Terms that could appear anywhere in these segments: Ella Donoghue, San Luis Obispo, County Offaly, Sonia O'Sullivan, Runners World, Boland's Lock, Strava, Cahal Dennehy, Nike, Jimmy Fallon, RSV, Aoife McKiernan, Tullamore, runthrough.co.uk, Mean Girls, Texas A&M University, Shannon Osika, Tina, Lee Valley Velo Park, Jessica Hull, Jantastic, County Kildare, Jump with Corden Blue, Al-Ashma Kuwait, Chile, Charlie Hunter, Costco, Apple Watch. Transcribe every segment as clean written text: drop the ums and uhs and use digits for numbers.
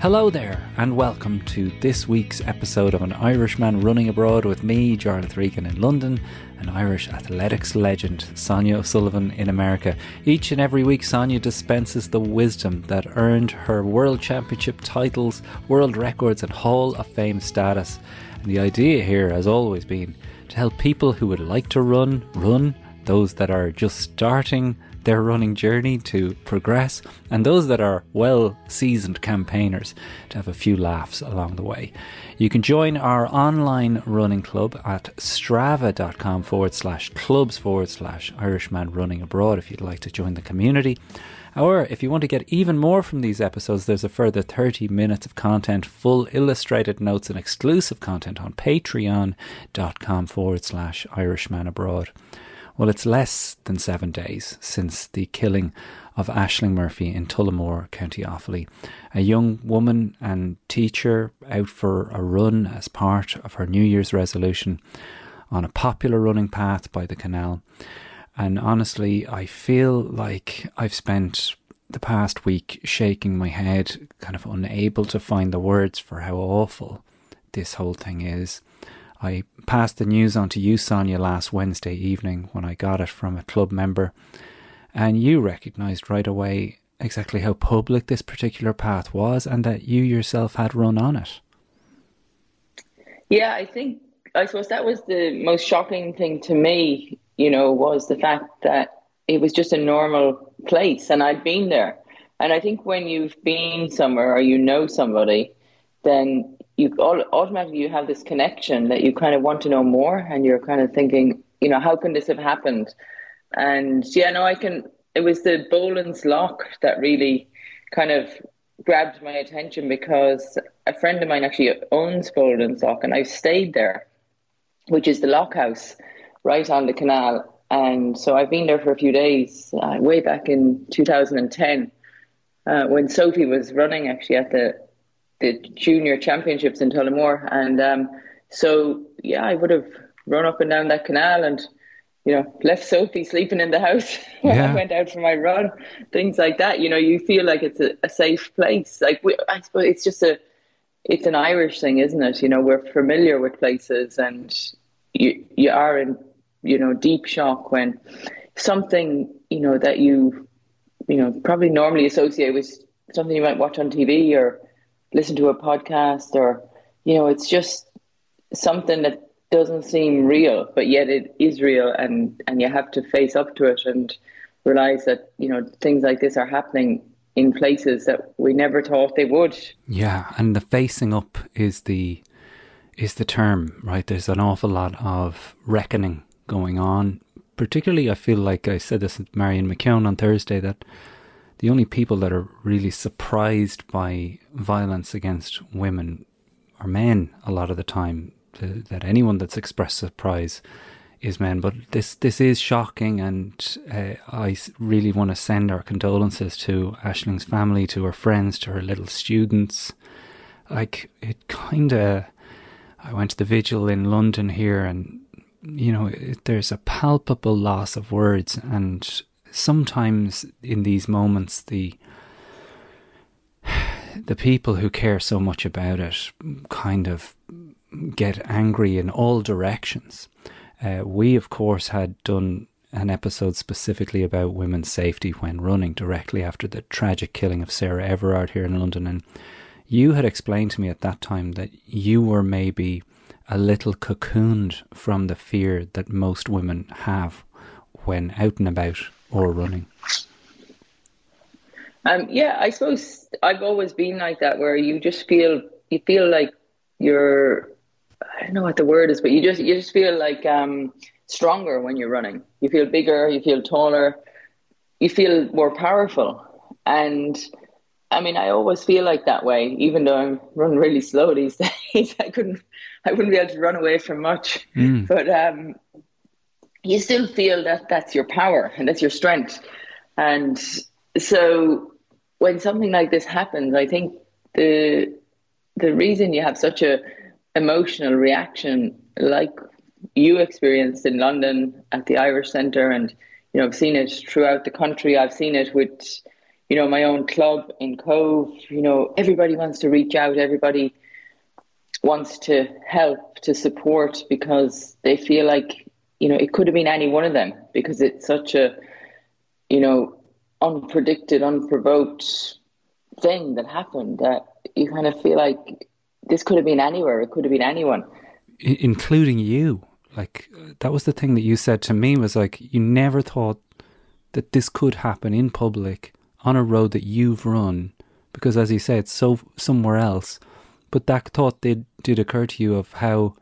Hello there, and welcome to this week's episode of An Irishman Running Abroad with me, Jarlath Regan in London, an Irish athletics legend, Sonia O'Sullivan in America. Each and every week, Sonia dispenses the wisdom that earned her world championship titles, world records and Hall of Fame status. And the idea here has always been to help people who would like to run, those that are just starting their running journey to progress, and those that are well-seasoned campaigners to have a few laughs along the way. You can join our online running club at strava.com/clubs/Irishman Running Abroad if you'd like to join the community. Or if you want to get even more from these episodes, there's a further 30 minutes of content, full illustrated notes and exclusive content on patreon.com/Irishman Abroad. Well, it's less than 7 days since the killing of Aisling Murphy in Tullamore, County Offaly. A young woman and teacher out for a run as part of her New Year's resolution on a popular running path by the canal. And honestly, I feel like I've spent the past week shaking my head, kind of unable to find the words for how awful this whole thing is. I passed the news on to you, Sonia, last Wednesday evening when I got it from a club member, and you recognised right away exactly how public this particular path was and that you yourself had run on it. Yeah, I suppose that was the most shocking thing to me, you know, was the fact that it was just a normal place and I'd been there. And I think when you've been somewhere or you know somebody, then you automatically have this connection that you kind of want to know more, and you're kind of thinking, you know, how can this have happened? And yeah, no, it was the Boland's Lock that really kind of grabbed my attention, because a friend of mine actually owns Boland's Lock, and I've stayed there, which is the lock house right on the canal. And so I've been there for a few days, way back in 2010, when Sophie was running actually at the junior championships in Tullamore. And so, yeah, I would have run up and down that canal and, you know, left Sophie sleeping in the house when I went out for my run, things like that. You know, you feel like it's a safe place. Like, I suppose it's just it's an Irish thing, isn't it? You know, we're familiar with places, and you are in, you know, deep shock when something, you know, that you know, probably normally associate with something you might watch on TV or listen to a podcast, or, you know, it's just something that doesn't seem real, but yet it is real, and you have to face up to it and realize that, you know, things like this are happening in places that we never thought they would. Yeah, and the facing up is the term, right? There's an awful lot of reckoning going on. Particularly, I feel like, I said this at Marion McKeone on Thursday, that the only people that are really surprised by violence against women are men a lot of the time. That anyone that's expressed surprise is men. But this is shocking, and I really want to send our condolences to Aisling's family, to her friends, to her little students. Like, it kind of... I went to the vigil in London here, and, you know, there's a palpable loss of words, and sometimes in these moments the people who care so much about it kind of get angry in all directions. We of course had done an episode specifically about women's safety when running directly after the tragic killing of Sarah Everard here in London, and you had explained to me at that time that you were maybe a little cocooned from the fear that most women have when out and about or running. Yeah, I suppose I've always been like that, where you just feel like you're, I don't know what the word is, but you just feel like stronger when you're running. You feel bigger, you feel taller, you feel more powerful. And I mean, I always feel like that way, even though I'm running really slow these days. I wouldn't be able to run away from much. But you still feel that's your power and that's your strength. And So when something like this happens, I think the reason you have such a emotional reaction, like you experienced in London at the Irish Centre, and you know, I've seen it throughout the country. I've seen it with, you know, my own club in Cobh. You know, everybody wants to reach out. Everybody wants to help, to support, because they feel like, you know, it could have been any one of them, because it's such a, you know, unpredicted, unprovoked thing that happened, that you kind of feel like this could have been anywhere. It could have been anyone. Including you. Like, that was the thing that you said to me, was like, you never thought that this could happen in public on a road that you've run, because as you say, it's so somewhere else. But that thought did occur to you of, how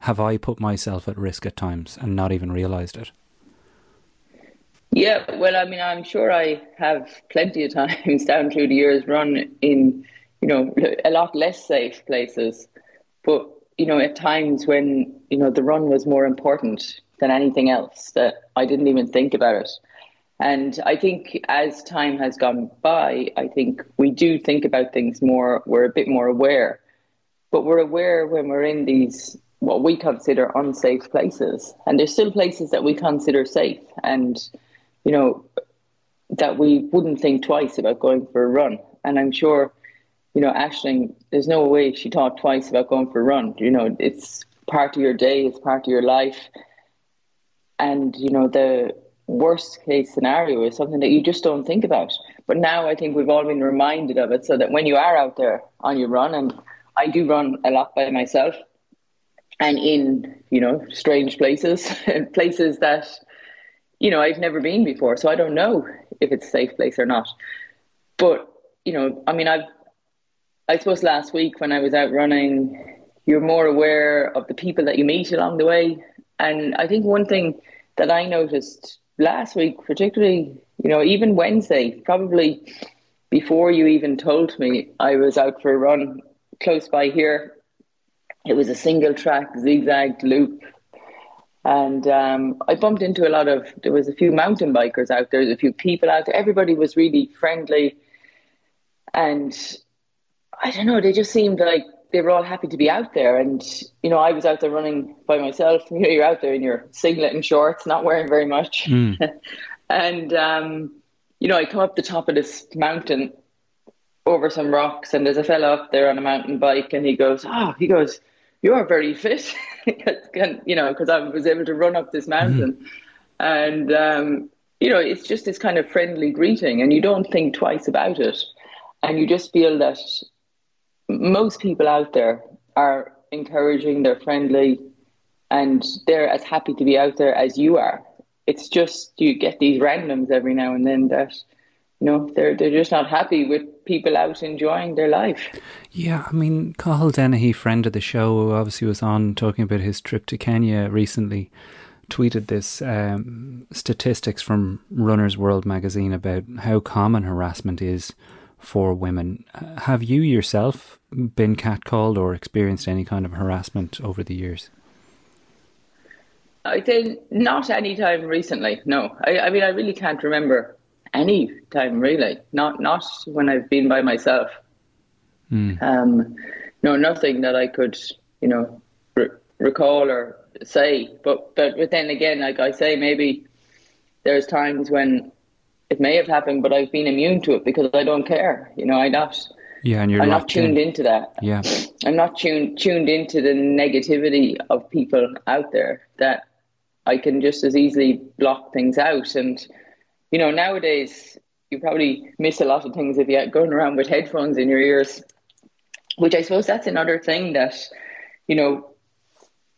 have I put myself at risk at times and not even realised it? Yeah, well, I mean, I'm sure I have plenty of times down through the years run in, you know, a lot less safe places. But, you know, at times when, you know, the run was more important than anything else, that I didn't even think about it. And I think as time has gone by, I think we do think about things more. We're a bit more aware, but we're aware when we're in these, what we consider unsafe places. And there's still places that we consider safe, and, you know, that we wouldn't think twice about going for a run. And I'm sure, you know, Aisling, there's no way she thought twice about going for a run. You know, it's part of your day, it's part of your life. And, you know, the worst case scenario is something that you just don't think about. But now I think we've all been reminded of it, so that when you are out there on your run, and I do run a lot by myself, and in, you know, strange places and places that, you know, I've never been before, so I don't know if it's a safe place or not. But, you know, I mean, I suppose last week when I was out running, you're more aware of the people that you meet along the way. And I think one thing that I noticed last week, particularly, you know, even Wednesday, probably before you even told me, I was out for a run close by here. It was a single track zigzag loop, and I bumped into a lot of, there was a few mountain bikers out there, there's a few people out there, everybody was really friendly, and I don't know, they just seemed like they were all happy to be out there. And, you know, I was out there running by myself. You know, you're out there in your singlet and shorts, not wearing very much. And, you know, I come up the top of this mountain over some rocks, and there's a fella up there on a mountain bike, and he goes, you are very fit, you know, because I was able to run up this mountain. And, you know, it's just this kind of friendly greeting, and you don't think twice about it. And you just feel that most people out there are encouraging, they're friendly, and they're as happy to be out there as you are. It's just you get these randoms every now and then that, you know, they're just not happy with people out enjoying their life. Yeah, I mean, Cahal Dennehy, friend of the show, who obviously was on talking about his trip to Kenya recently, tweeted this statistics from Runners World magazine about how common harassment is for women. Have you yourself been catcalled or experienced any kind of harassment over the years? I think not any time recently, no. I mean, I really can't remember any time, really. Not when I've been by myself. No, nothing that I could, you know, recall or say. But then again, like I say, maybe there's times when it may have happened, but I've been immune to it because I don't care. You know, I'm not tuned into that. Yeah, I'm not tuned into the negativity of people out there, that I can just as easily block things out. And, you know, nowadays you probably miss a lot of things if you're going around with headphones in your ears, which I suppose that's another thing that, you know,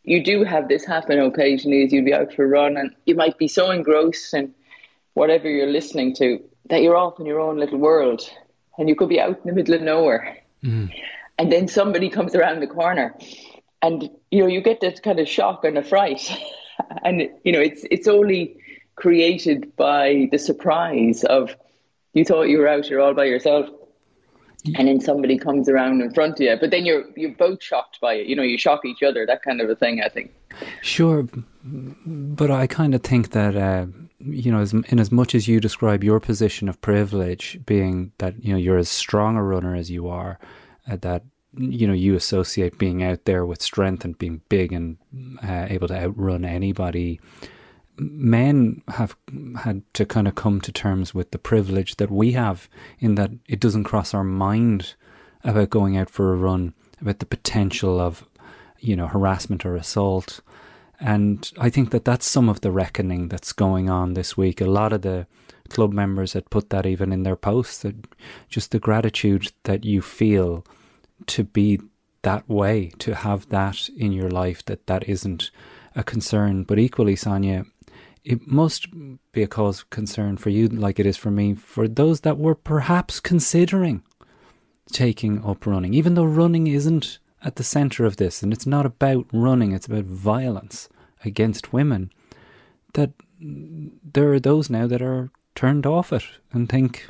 you do have this happen occasionally, as you'll be out for a run and you might be so engrossed and whatever you're listening to, that you're off in your own little world, and you could be out in the middle of nowhere. And then somebody comes around the corner, and, you know, you get that kind of shock and a fright. And, you know, it's only created by the surprise of, you thought you were out, you're all by yourself, and then somebody comes around in front of you, but then you're both shocked by it. You know, you shock each other, that kind of a thing, I think. Sure, but I kind of think that you know, in as much as you describe your position of privilege being that, you know, you're as strong a runner as you are, that, you know, you associate being out there with strength and being big and able to outrun anybody. Men have had to kind of come to terms with the privilege that we have, in that it doesn't cross our mind about going out for a run, about the potential of, you know, harassment or assault. And I think that that's some of the reckoning that's going on this week. A lot of the club members had put that even in their posts, that just the gratitude that you feel to be that way, to have that in your life, that that isn't a concern. But equally, Sonia, it must be a cause of concern for you, like it is for me, for those that were perhaps considering taking up running, even though running isn't at the centre of this, and it's not about running, it's about violence against women, that there are those now that are turned off it and think,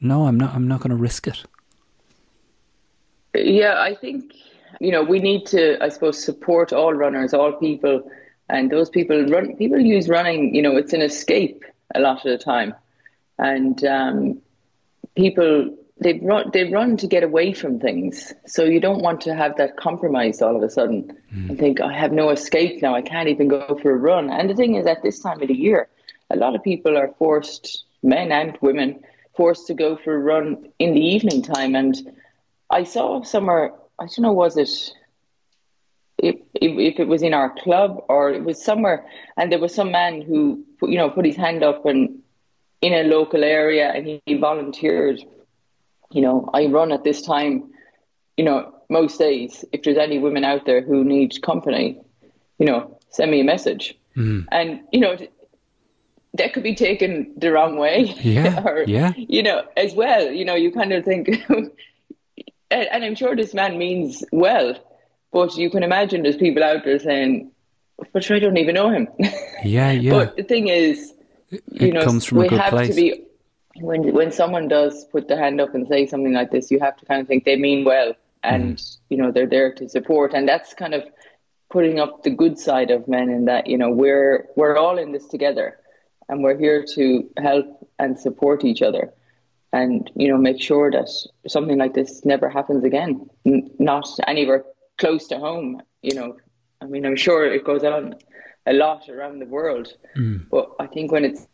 no, I'm not going to risk it. Yeah, I think, you know, we need to, I suppose, support all runners, all people, and those people run. People use running, you know, it's an escape a lot of the time, and people, they run to get away from things. So you don't want to have that compromised all of a sudden and think, I have no escape now, I can't even go for a run. And the thing is, at this time of the year, a lot of people are forced, men and women, forced to go for a run in the evening time. And I saw somewhere, I don't know, was it, if it was in our club or it was somewhere, and there was some man who, you know, put his hand up and in a local area, and he volunteered, you know, I run at this time, you know, most days. If there's any women out there who need company, you know, send me a message. And, you know, that could be taken the wrong way. Yeah, or, yeah. You know, as well, you know, you kind of think, and I'm sure this man means well, but you can imagine there's people out there saying, but sure, I don't even know him. Yeah, yeah. But the thing is, you know, we have to be, when someone does put their hand up and say something like this, you have to kind of think they mean well, and you know, they're there to support. And that's kind of putting up the good side of men, in that, you know, we're all in this together, and we're here to help and support each other, and, you know, make sure that something like this never happens again, not anywhere close to home. You know, I mean, I'm sure it goes on a lot around the world, but I think when it's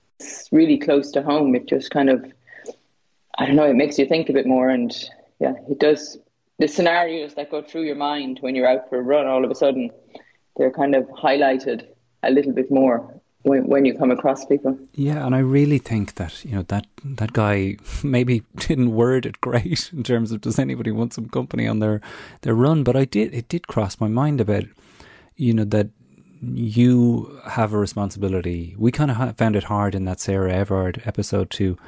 really close to home, it just kind of, I don't know, it makes you think a bit more. And yeah, it does, the scenarios that go through your mind when you're out for a run, all of a sudden they're kind of highlighted a little bit more when you come across people. Yeah, and I really think that, you know, that guy maybe didn't word it great in terms of, does anybody want some company on their run? But it did cross my mind a bit, you know, that you have a responsibility. We kind of found it hard in that Sarah Everard episode to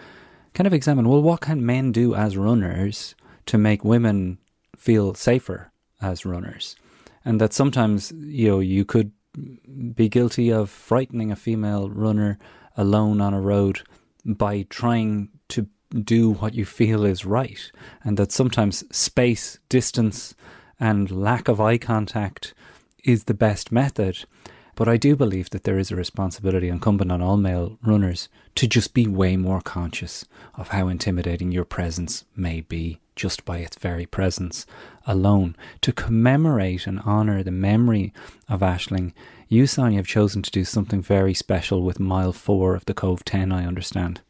kind of examine, well, what can men do as runners to make women feel safer as runners? And that sometimes, you know, you could be guilty of frightening a female runner alone on a road by trying to do what you feel is right. And that sometimes space, distance, and lack of eye contact is the best method. But I do believe that there is a responsibility incumbent on all male runners to just be way more conscious of how intimidating your presence may be, just by its very presence alone. To commemorate and honour the memory of Aisling, you, Sonia, have chosen to do something very special with mile 4 of the Cobh 10, I understand.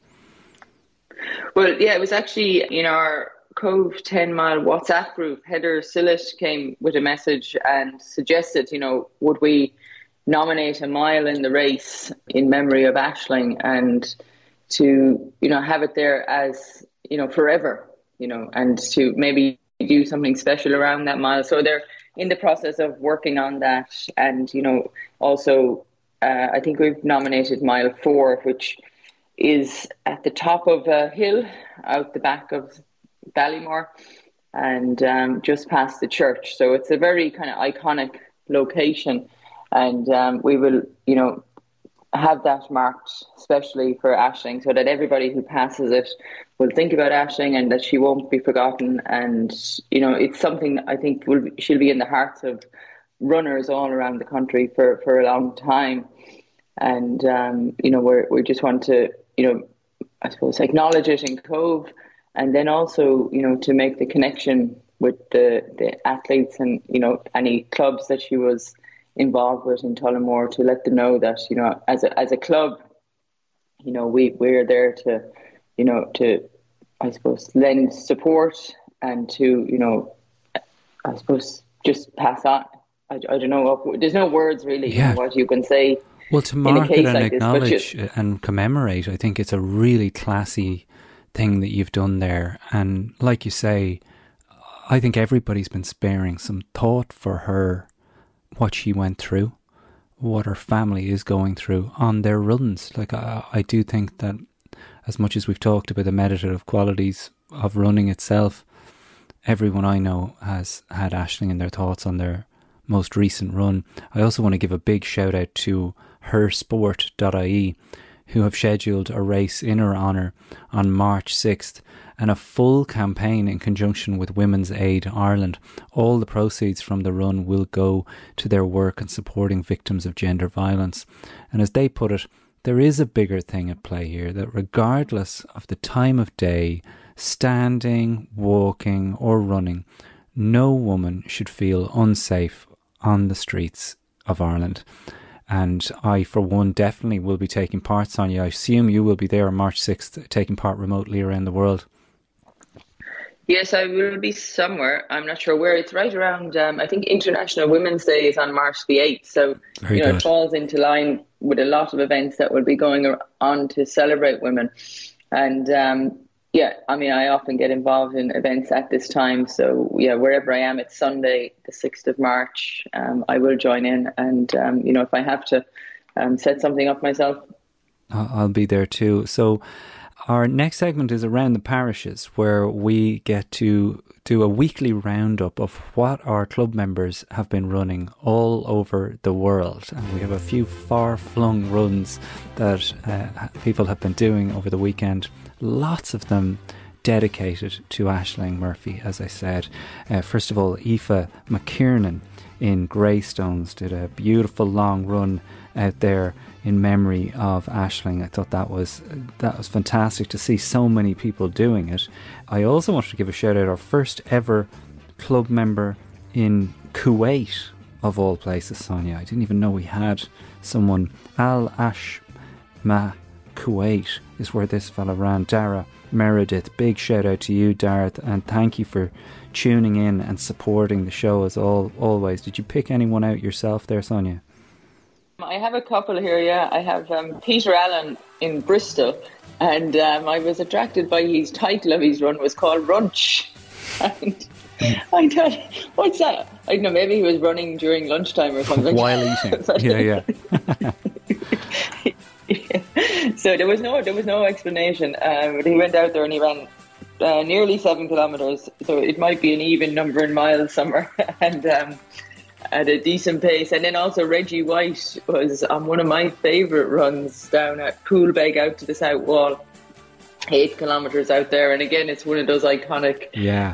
Well, yeah, it was actually in our Cobh 10-mile WhatsApp group. Heather Sillett came with a message and suggested, you know, would we nominate a mile in the race in memory of Aisling, and to, you know, have it there as, you know, forever, you know, and to maybe do something special around that mile. So they're in the process of working on that. And, you know, also, I think we've nominated mile 4, which is at the top of a hill out the back of Ballymore, and just past the church. So it's a very kind of iconic location, and we will, you know, have that marked especially for Aisling, so that everybody who passes it will think about Aisling and that she won't be forgotten. And, you know, it's something I think she'll be in the hearts of runners all around the country for a long time. And, you know, we just want to, you know, I suppose acknowledge it in Cobh, and then also, you know, to make the connection with the athletes and, you know, any clubs that she was involved with in Tullamore, to let them know that, you know, as a club, you know, we're there to, you know, to, I suppose, lend support and to, you know, I suppose just pass on. I don't know, there's no words really what you can say. Well, to mark it and like acknowledge this, and commemorate, I think it's a really classy thing that you've done there. And like you say, I think everybody's been sparing some thought for her, what she went through, what her family is going through on their runs. Like, I do think that as much as we've talked about the meditative qualities of running itself, everyone I know has had Aisling in their thoughts on their most recent run. I also want to give a big shout out to hersport.ie, who have scheduled a race in her honour on March 6th and a full campaign in conjunction with Women's Aid Ireland. All the proceeds from the run will go to their work in supporting victims of gender violence. And as they put it, there is a bigger thing at play here, that regardless of the time of day, standing, walking or running, no woman should feel unsafe on the streets of Ireland. And I, for one, definitely will be taking part, Sonia. I assume you will be there on March 6th, taking part remotely around the world. Yes, I will be somewhere. I'm not sure where. It's right around, I think International Women's Day is on March the 8th. So, very you know, good. It falls into line with a lot of events that will be going on to celebrate women. And, yeah, I mean, I often get involved in events at this time. So, yeah, wherever I am, it's Sunday, the 6th of March. I will join in. And, you know, if I have to set something up myself, I'll be there too. So our next segment is around the parishes, where we get to do a weekly roundup of what our club members have been running all over the world. And we have a few far-flung runs that people have been doing over the weekend. Lots of them dedicated to Aisling Murphy, as I said. First of all, Aoife McKiernan in Greystones did a beautiful long run out there in memory of Aisling. I thought that was fantastic to see so many people doing it. I also wanted to give a shout out our first ever club member in Kuwait, of all places, Sonia. I didn't even know we had someone. Al-Ashma Kuwait is where this fella ran. Dara Meredith, big shout out to you, Dara, and thank you for tuning in and supporting the show as always. Did you pick anyone out yourself there, Sonia? I have a couple here, yeah. I have Peter Allen in Bristol, and I was attracted by his title of his run was called Runch. And I thought, what's that? I don't know, maybe he was running during lunchtime or something. While eating, but, yeah. So there was no explanation. But he went out there and he ran nearly 7 kilometres, so it might be an even number in miles somewhere, and at a decent pace. And then also Reggie White was on one of my favourite runs down at Poolbeg out to the south wall, 8 kilometres out there. And again, it's one of those iconic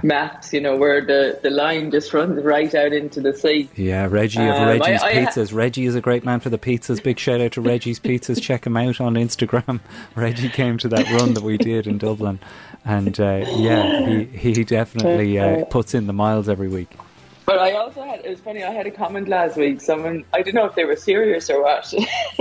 maps, you know, where the line just runs right out into the sea. Yeah, Reggie of Reggie's Pizzas. Reggie is a great man for the pizzas. Big shout out to Reggie's Pizzas. Check him out on Instagram. Reggie came to that run that we did in Dublin. And he definitely puts in the miles every week. But I also had, it was funny, I had a comment last week, someone, I don't know if they were serious or what,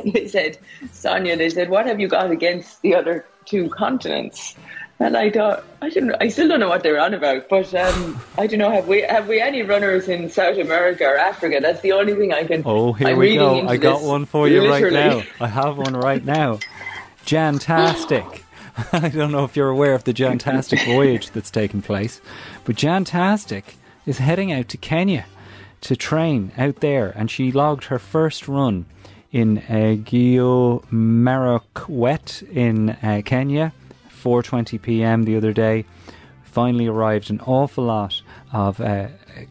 they said, Sonia, what have you got against the other 2 continents? And I thought, I still don't know what they're on about, but I don't know, have we any runners in South America or Africa? That's the only thing I can... Oh, here we go, I got one for you literally. Right now. I have one right now. Jantastic. I don't know if you're aware of the Jantastic voyage that's taken place, but Jantastic is heading out to Kenya to train out there, and she logged her first run in Marakwet in Kenya, 4:20 p.m. the other day. Finally arrived, an awful lot of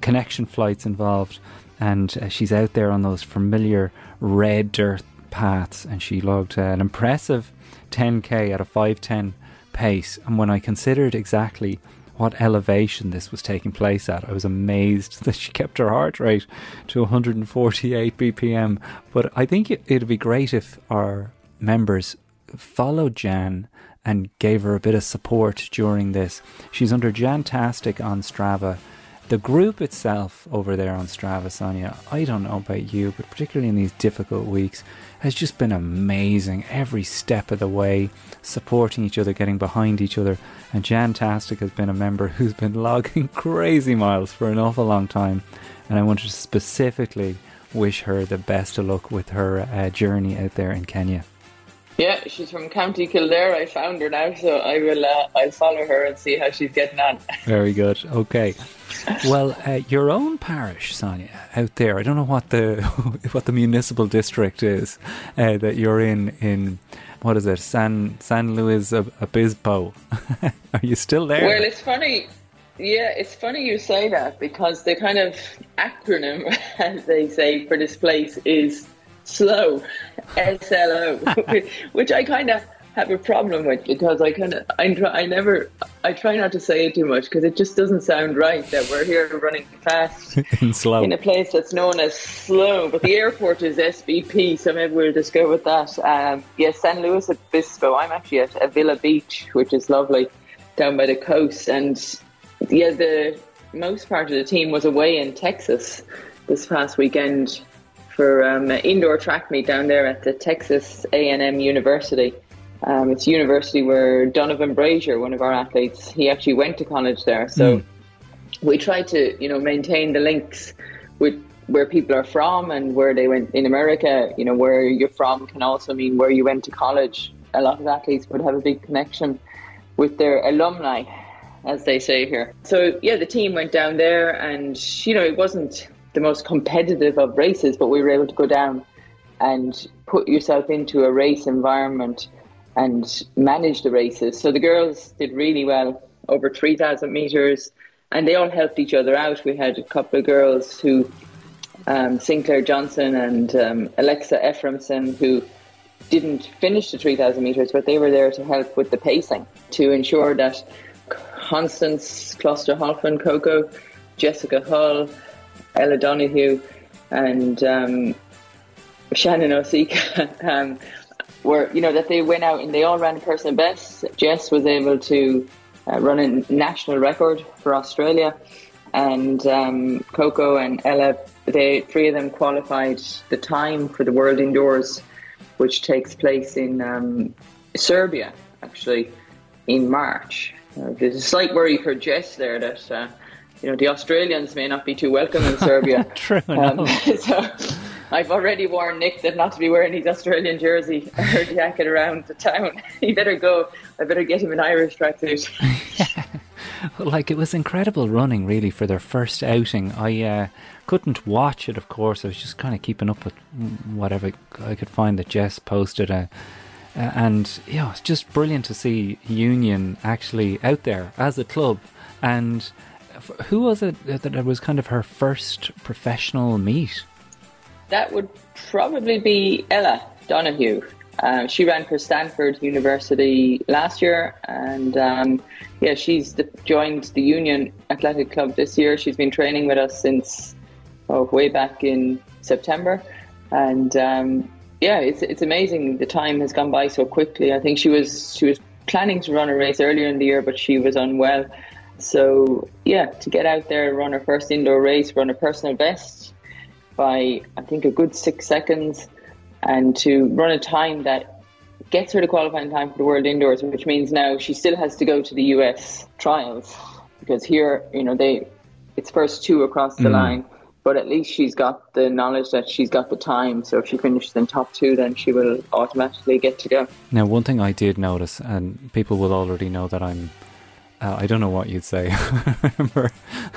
connection flights involved, and she's out there on those familiar red dirt paths, and she logged an impressive 10k at a 5:10 pace. And when I considered exactly what elevation this was taking place at. I was amazed that she kept her heart rate to 148 BPM. But I think it'd be great if our members followed Jan and gave her a bit of support during this. She's under Jantastic on Strava. The group itself over there on Strava, Sonia, I don't know about you, but particularly in these difficult weeks, has just been amazing. Every step of the way, supporting each other, getting behind each other. And Jantastic has been a member who's been logging crazy miles for an awful long time. And I wanted to specifically wish her the best of luck with her journey out there in Kenya. Yeah, she's from County Kildare. I found her now, so I'll follow her and see how she's getting on. Very good. Okay. Well, your own parish, Sonia, out there. I don't know what the municipal district is that you're in. What is it, San Luis Obispo? Are you still there? Well, it's funny. Yeah, it's funny you say that, because the kind of acronym, as they say, for this place is SLO, SLO, which I kind of have a problem with, because I try not to say it too much, because it just doesn't sound right that we're here running fast slow in a place that's known as slow. But the airport is SBP, so maybe we'll just go with that. Yes, San Luis Obispo. I'm actually at Avila Beach, which is lovely, down by the coast. And yeah, the most part of the team was away in Texas this past weekend for an indoor track meet down there at the Texas A&M University. It's a university where Donovan Brazier, one of our athletes, he actually went to college there. So we try to, maintain the links with where people are from and where they went in America. You know, where you're from can also mean where you went to college. A lot of athletes would have a big connection with their alumni, as they say here. So yeah, the team went down there, and it wasn't the most competitive of races, but we were able to go down and put yourself into a race environment and manage the races. So the girls did really well, over 3,000 metres, and they all helped each other out. We had a couple of girls who, Sinclair Johnson and Alexa Ephraimson, who didn't finish the 3,000 metres, but they were there to help with the pacing, to ensure that Constance Kloster-Hoffman, Coco, Jessica Hull, Ella Donoghue and Shannon Osika were, that they went out and they all ran personal best. Jess was able to run a national record for Australia, and Coco and Ella, three of them qualified the time for the World Indoors, which takes place in Serbia, actually, in March. There's a slight worry for Jess there that the Australians may not be too welcome in Serbia. True enough. So I've already warned Nick that not to be wearing his Australian jersey or jacket around the town. He better go. I better get him an Irish tracksuit. Yeah. It was incredible running, really, for their first outing. I couldn't watch it, of course. I was just kind of keeping up with whatever I could find that Jess posted. And, it's just brilliant to see Union actually out there as a club. And who was it that was kind of her first professional meet? That would probably be Ella Donoghue. She ran for Stanford University last year, and she's joined the Union Athletic Club this year. She's been training with us since way back in September, and it's amazing. The time has gone by so quickly. I think she was planning to run a race earlier in the year, but she was unwell. So, to get out there, run her first indoor race, run a personal best by, I think, a good 6 seconds, and to run a time that gets her to qualifying time for the World Indoors, which means now she still has to go to the US trials, because here, it's first two across the line, but at least she's got the knowledge that she's got the time. So if she finishes in top two, then she will automatically get to go. Now, one thing I did notice, and people will already know that I don't know what you'd say. I remember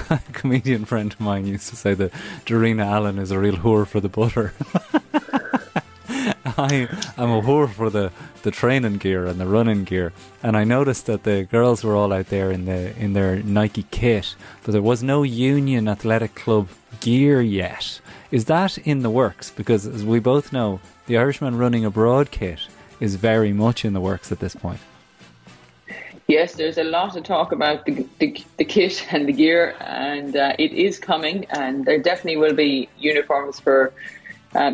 a comedian friend of mine used to say that Dorina Allen is a real whore for the butter. I am a whore for the training gear and the running gear. And I noticed that the girls were all out there in their Nike kit, but there was no Union Athletic Club gear yet. Is that in the works? Because as we both know, the Irishman Running Abroad kit is very much in the works at this point. Yes, there's a lot of talk about the kit and the gear, and it is coming, and there definitely will be uniforms for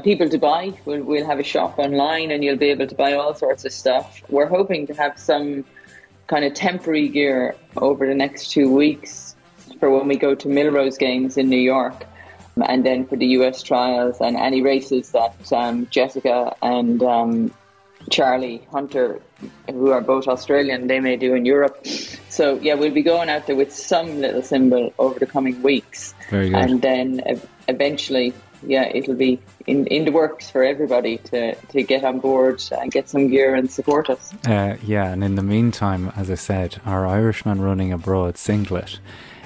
people to buy. We'll have a shop online and you'll be able to buy all sorts of stuff. We're hoping to have some kind of temporary gear over the next 2 weeks for when we go to Milrose Games in New York, and then for the US trials and any races that Jessica and Charlie Hunter, who are both Australian, they may do in Europe. So yeah, we'll be going out there with some little symbol over the coming weeks. Very good. And then eventually, yeah, it'll be in the works for everybody to get on board and get some gear and support us. Yeah, and in the meantime, as I said, our Irishman Running Abroad singlet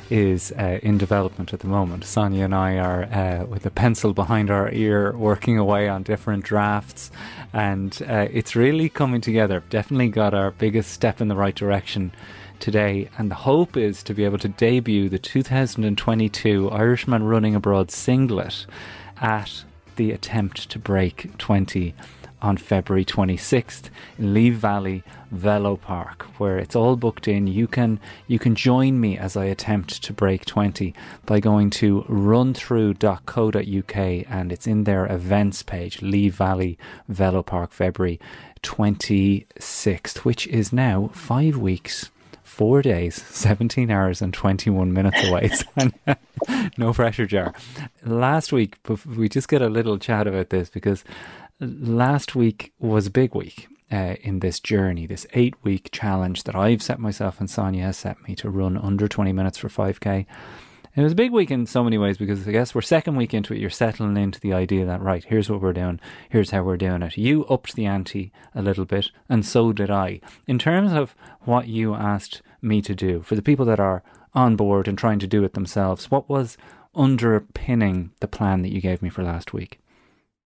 is in development at the moment. Sonia and I are with a pencil behind our ear working away on different drafts, and it's really coming together. Definitely got our biggest step in the right direction today, and the hope is to be able to debut the 2022 Irishman Running Abroad singlet at the attempt to break 20 on February 26th in Lee Valley Velo Park, where it's all booked in. You can join me as I attempt to break 20 by going to runthrough.co.uk, and it's in their events page, Lee Valley Velo Park, February 26th, which is now 5 weeks, 4 days, 17 hours and 21 minutes away. No pressure, Jar. Last week, we just get a little chat about this because last week was a big week in this journey, this 8-week challenge that I've set myself and Sonia has set me to run under 20 minutes for 5k. And it was a big week in so many ways because I guess we're second week into it. You're settling into the idea that, right, here's what we're doing, here's how we're doing it. You upped the ante a little bit, and so did I. In terms of what you asked me to do, for the people that are on board and trying to do it themselves, what was underpinning the plan that you gave me for last week?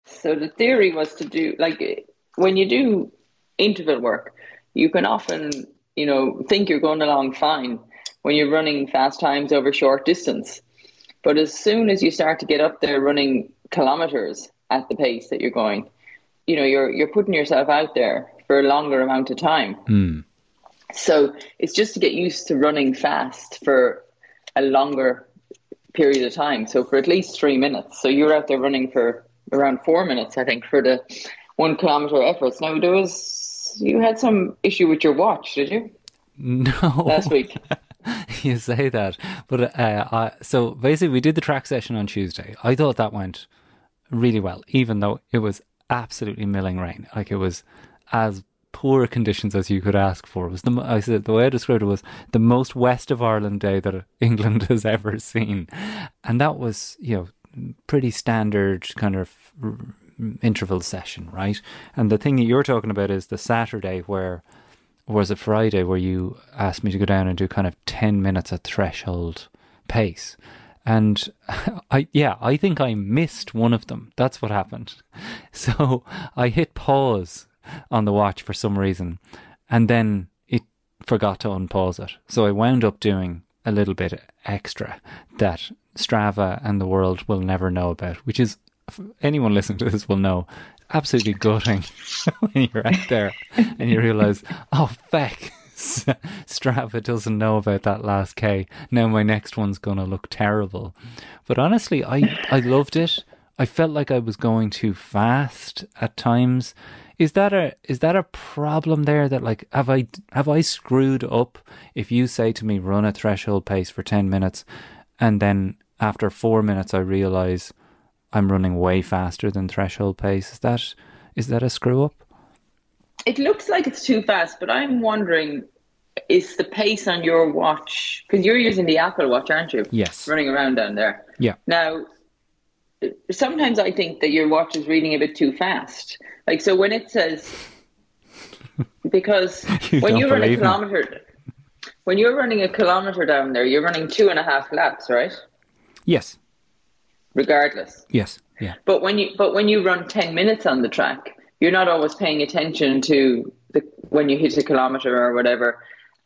So the theory was to do, like, when you do interval work, you can often, you know, think you're going along fine when you're running fast times over short distance. But as soon as you start to get up there running kilometers at the pace that you're going, you know, you're putting yourself out there for a longer amount of time. Mm. So it's just to get used to running fast for a longer period of time. So for at least 3 minutes. So you're out there running for around 4 minutes, I think, for the 1 kilometer efforts. Now, you had some issue with your watch, did you? No. Last week. You say that. But so basically we did the track session on Tuesday. I thought that went really well, even though it was absolutely milling rain. Like, it was as poor conditions as you could ask for. It was the way I described it was the most west of Ireland day that England has ever seen. And that was, you know, pretty standard kind of interval session, right? And the thing that you're talking about is the Saturday, where, or was it Friday, where you asked me to go down and do kind of 10 minutes at threshold pace. And I think I missed one of them. That's what happened. So I hit pause on the watch for some reason, and then it forgot to unpause it. So I wound up doing a little bit extra that Strava and the world will never know about, which is, anyone listening to this will know, absolutely gutting when you're out there and you realise, oh, feck, Strava doesn't know about that last K. Now my next one's going to look terrible. But honestly, I loved it. I felt like I was going too fast at times. Is that a problem there? That, like, have I screwed up? If you say to me, run at threshold pace for 10 minutes, and then after 4 minutes I realise I'm running way faster than threshold pace, is that a screw up? It looks like it's too fast, but I'm wondering, is the pace on your watch, because you're using the Apple Watch, aren't you? Yes. Running around down there. Yeah. Now, sometimes I think that your watch is reading a bit too fast. Like, so when it says, because when you're running a kilometer down there, you're running 2.5 laps, right? Yes. Regardless. Yes. Yeah. But when you run 10 minutes on the track, you're not always paying attention to when you hit a kilometer or whatever.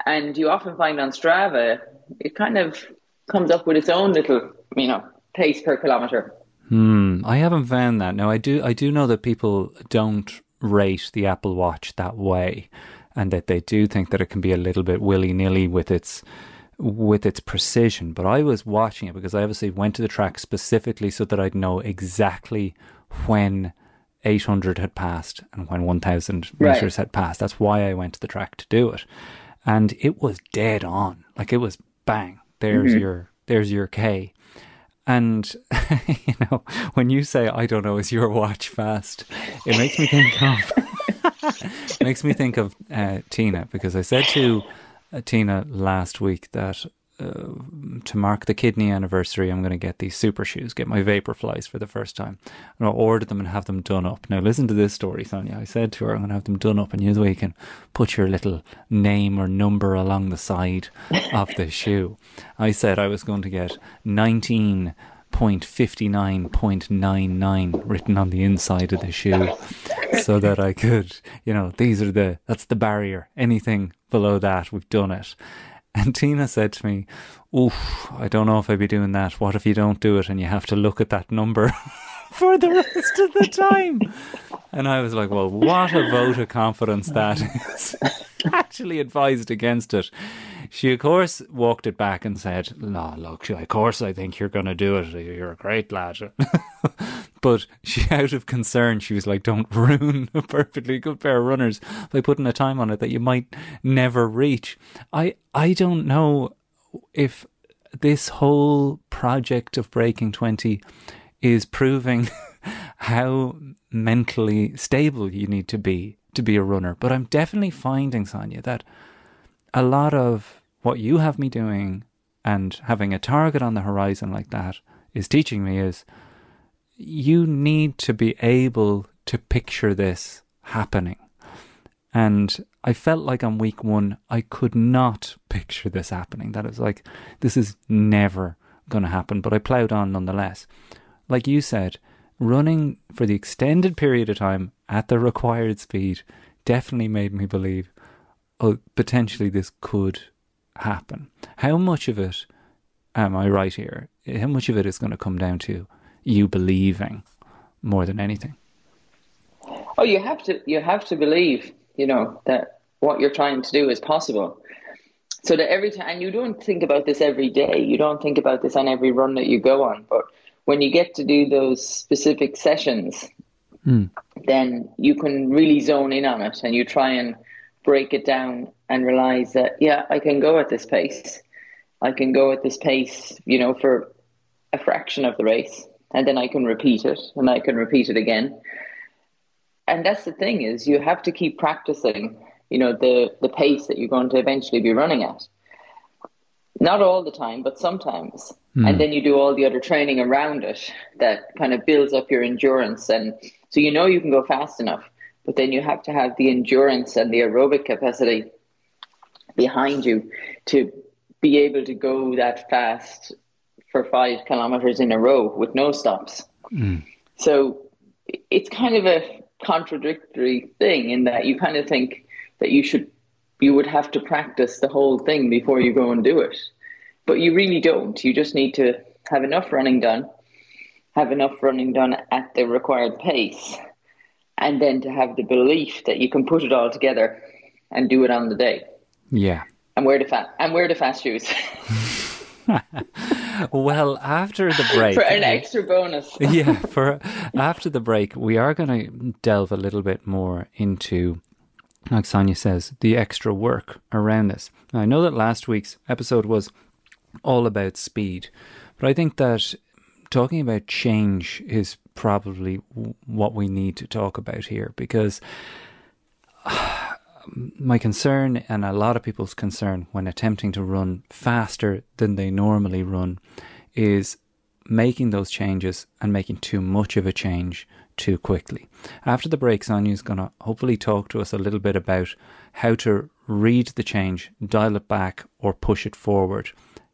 And you often find on Strava, it kind of comes up with its own little, you know, pace per kilometer. I haven't found that. No, I do know that people don't rate the Apple Watch that way. and that they do think that it can be a little bit willy-nilly with its precision. But I was watching it because I obviously went to the track specifically so that I'd know exactly when 800 had passed and when 1,000 meters had passed. That's why I went to the track to do it. And it was dead on. Like, it was bang. There's your K. And, you know, when you say, I don't know, is your watch fast? It makes me think of, Tina, because I said to Tina last week that to mark the kidney anniversary, I'm going to get these super shoes, get my Vaporflies for the first time. And I'll order them and have them done up. Now, listen to this story, Sonia. I said to her, I'm going to have them done up, and you know, you can put your little name or number along the side of the shoe. I said I was going to get 19.59.99 written on the inside of the shoe so that I could, you know, that's the barrier. Anything below that, we've done it. And Tina said to me, oof, I don't know if I'd be doing that. What if you don't do it and you have to look at that number for the rest of the time? And I was like, well, what a vote of confidence that is. Actually advised against it. She, of course, walked it back and said, no, look, of course I think you're going to do it. You're a great lad. But she, out of concern, she was like, don't ruin a perfectly good pair of runners by putting a time on it that you might never reach. I don't know if this whole project of breaking 20 is proving how mentally stable you need to be a runner. But I'm definitely finding, Sonia, that a lot of what you have me doing and having a target on the horizon like that is teaching me is you need to be able to picture this happening. And I felt like on week one, I could not picture this happening. That is like, this is never going to happen. But I plowed on nonetheless. Like you said, running for the extended period of time at the required speed definitely made me believe, oh, potentially this could happen. How much of it, am I right here? How much of it is going to come down to you believing more than anything? Oh, you have to believe, you know, that what you're trying to do is possible. So that every time, and you don't think about this every day, you don't think about this on every run that you go on, but when you get to do those specific sessions, then you can really zone in on it and you try and break it down and realize that, yeah, I can go at this pace. I can go at this pace, you know, for a fraction of the race, and then I can repeat it and I can repeat it again. And that's the thing, is you have to keep practicing, you know, the pace that you're going to eventually be running at. Not all the time, but sometimes. And then you do all the other training around it that kind of builds up your endurance. And so, you know, you can go fast enough. But then you have to have the endurance and the aerobic capacity behind you to be able to go that fast for 5 kilometers in a row with no stops. So it's kind of a contradictory thing in that you kind of think that you would have to practice the whole thing before you go and do it. But you really don't. You just need to have enough running done, at the required pace, and then to have the belief that you can put it all together and do it on the day. Yeah. And wear the fast shoes. Well, after the break... for an extra bonus. Yeah, for after the break, we are going to delve a little bit more into, like Sonia says, the extra work around this. Now, I know that last week's episode was all about speed, but I think that talking about change is probably what we need to talk about here, because my concern, and a lot of people's concern when attempting to run faster than they normally run, is making those changes and making too much of a change too quickly. After the break, Sonia is going to hopefully talk to us a little bit about how to read the change, dial it back or push it forward,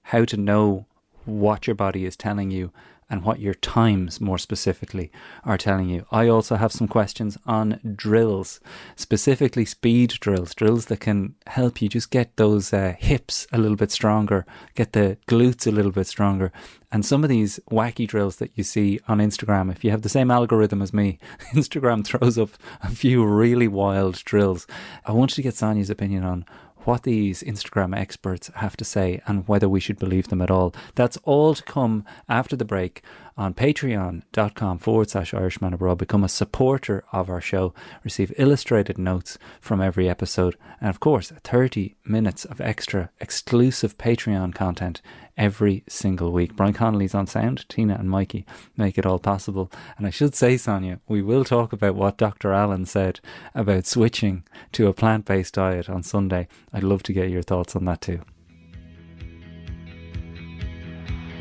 how to know what your body is telling you, and what your times more specifically are telling you. I also have some questions on drills, specifically speed drills, drills that can help you just get those hips a little bit stronger, get the glutes a little bit stronger. And some of these wacky drills that you see on Instagram, if you have the same algorithm as me, Instagram throws up a few really wild drills. I wanted to get Sonia's opinion on what these Instagram experts have to say and whether we should believe them at all. That's all to come after the break on patreon.com/Irishman Abroad. Become a supporter of our show, receive illustrated notes from every episode, and of course 30 minutes of extra exclusive Patreon content every single week. Brian Connolly's on sound, Tina and Mikey make it all possible. And I should say, Sonia, we will talk about what Dr. Allen said about switching to a plant-based diet on Sunday. I'd love to get your thoughts on that too.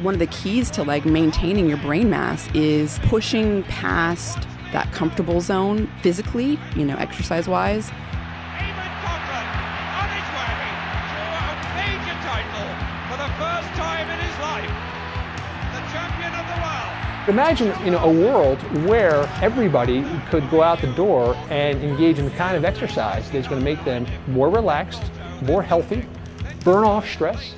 One of the keys to like maintaining your brain mass is pushing past that comfortable zone physically, you know, exercise-wise. Imagine, you know, a world where everybody could go out the door and engage in the kind of exercise that's going to make them more relaxed, more healthy, burn off stress,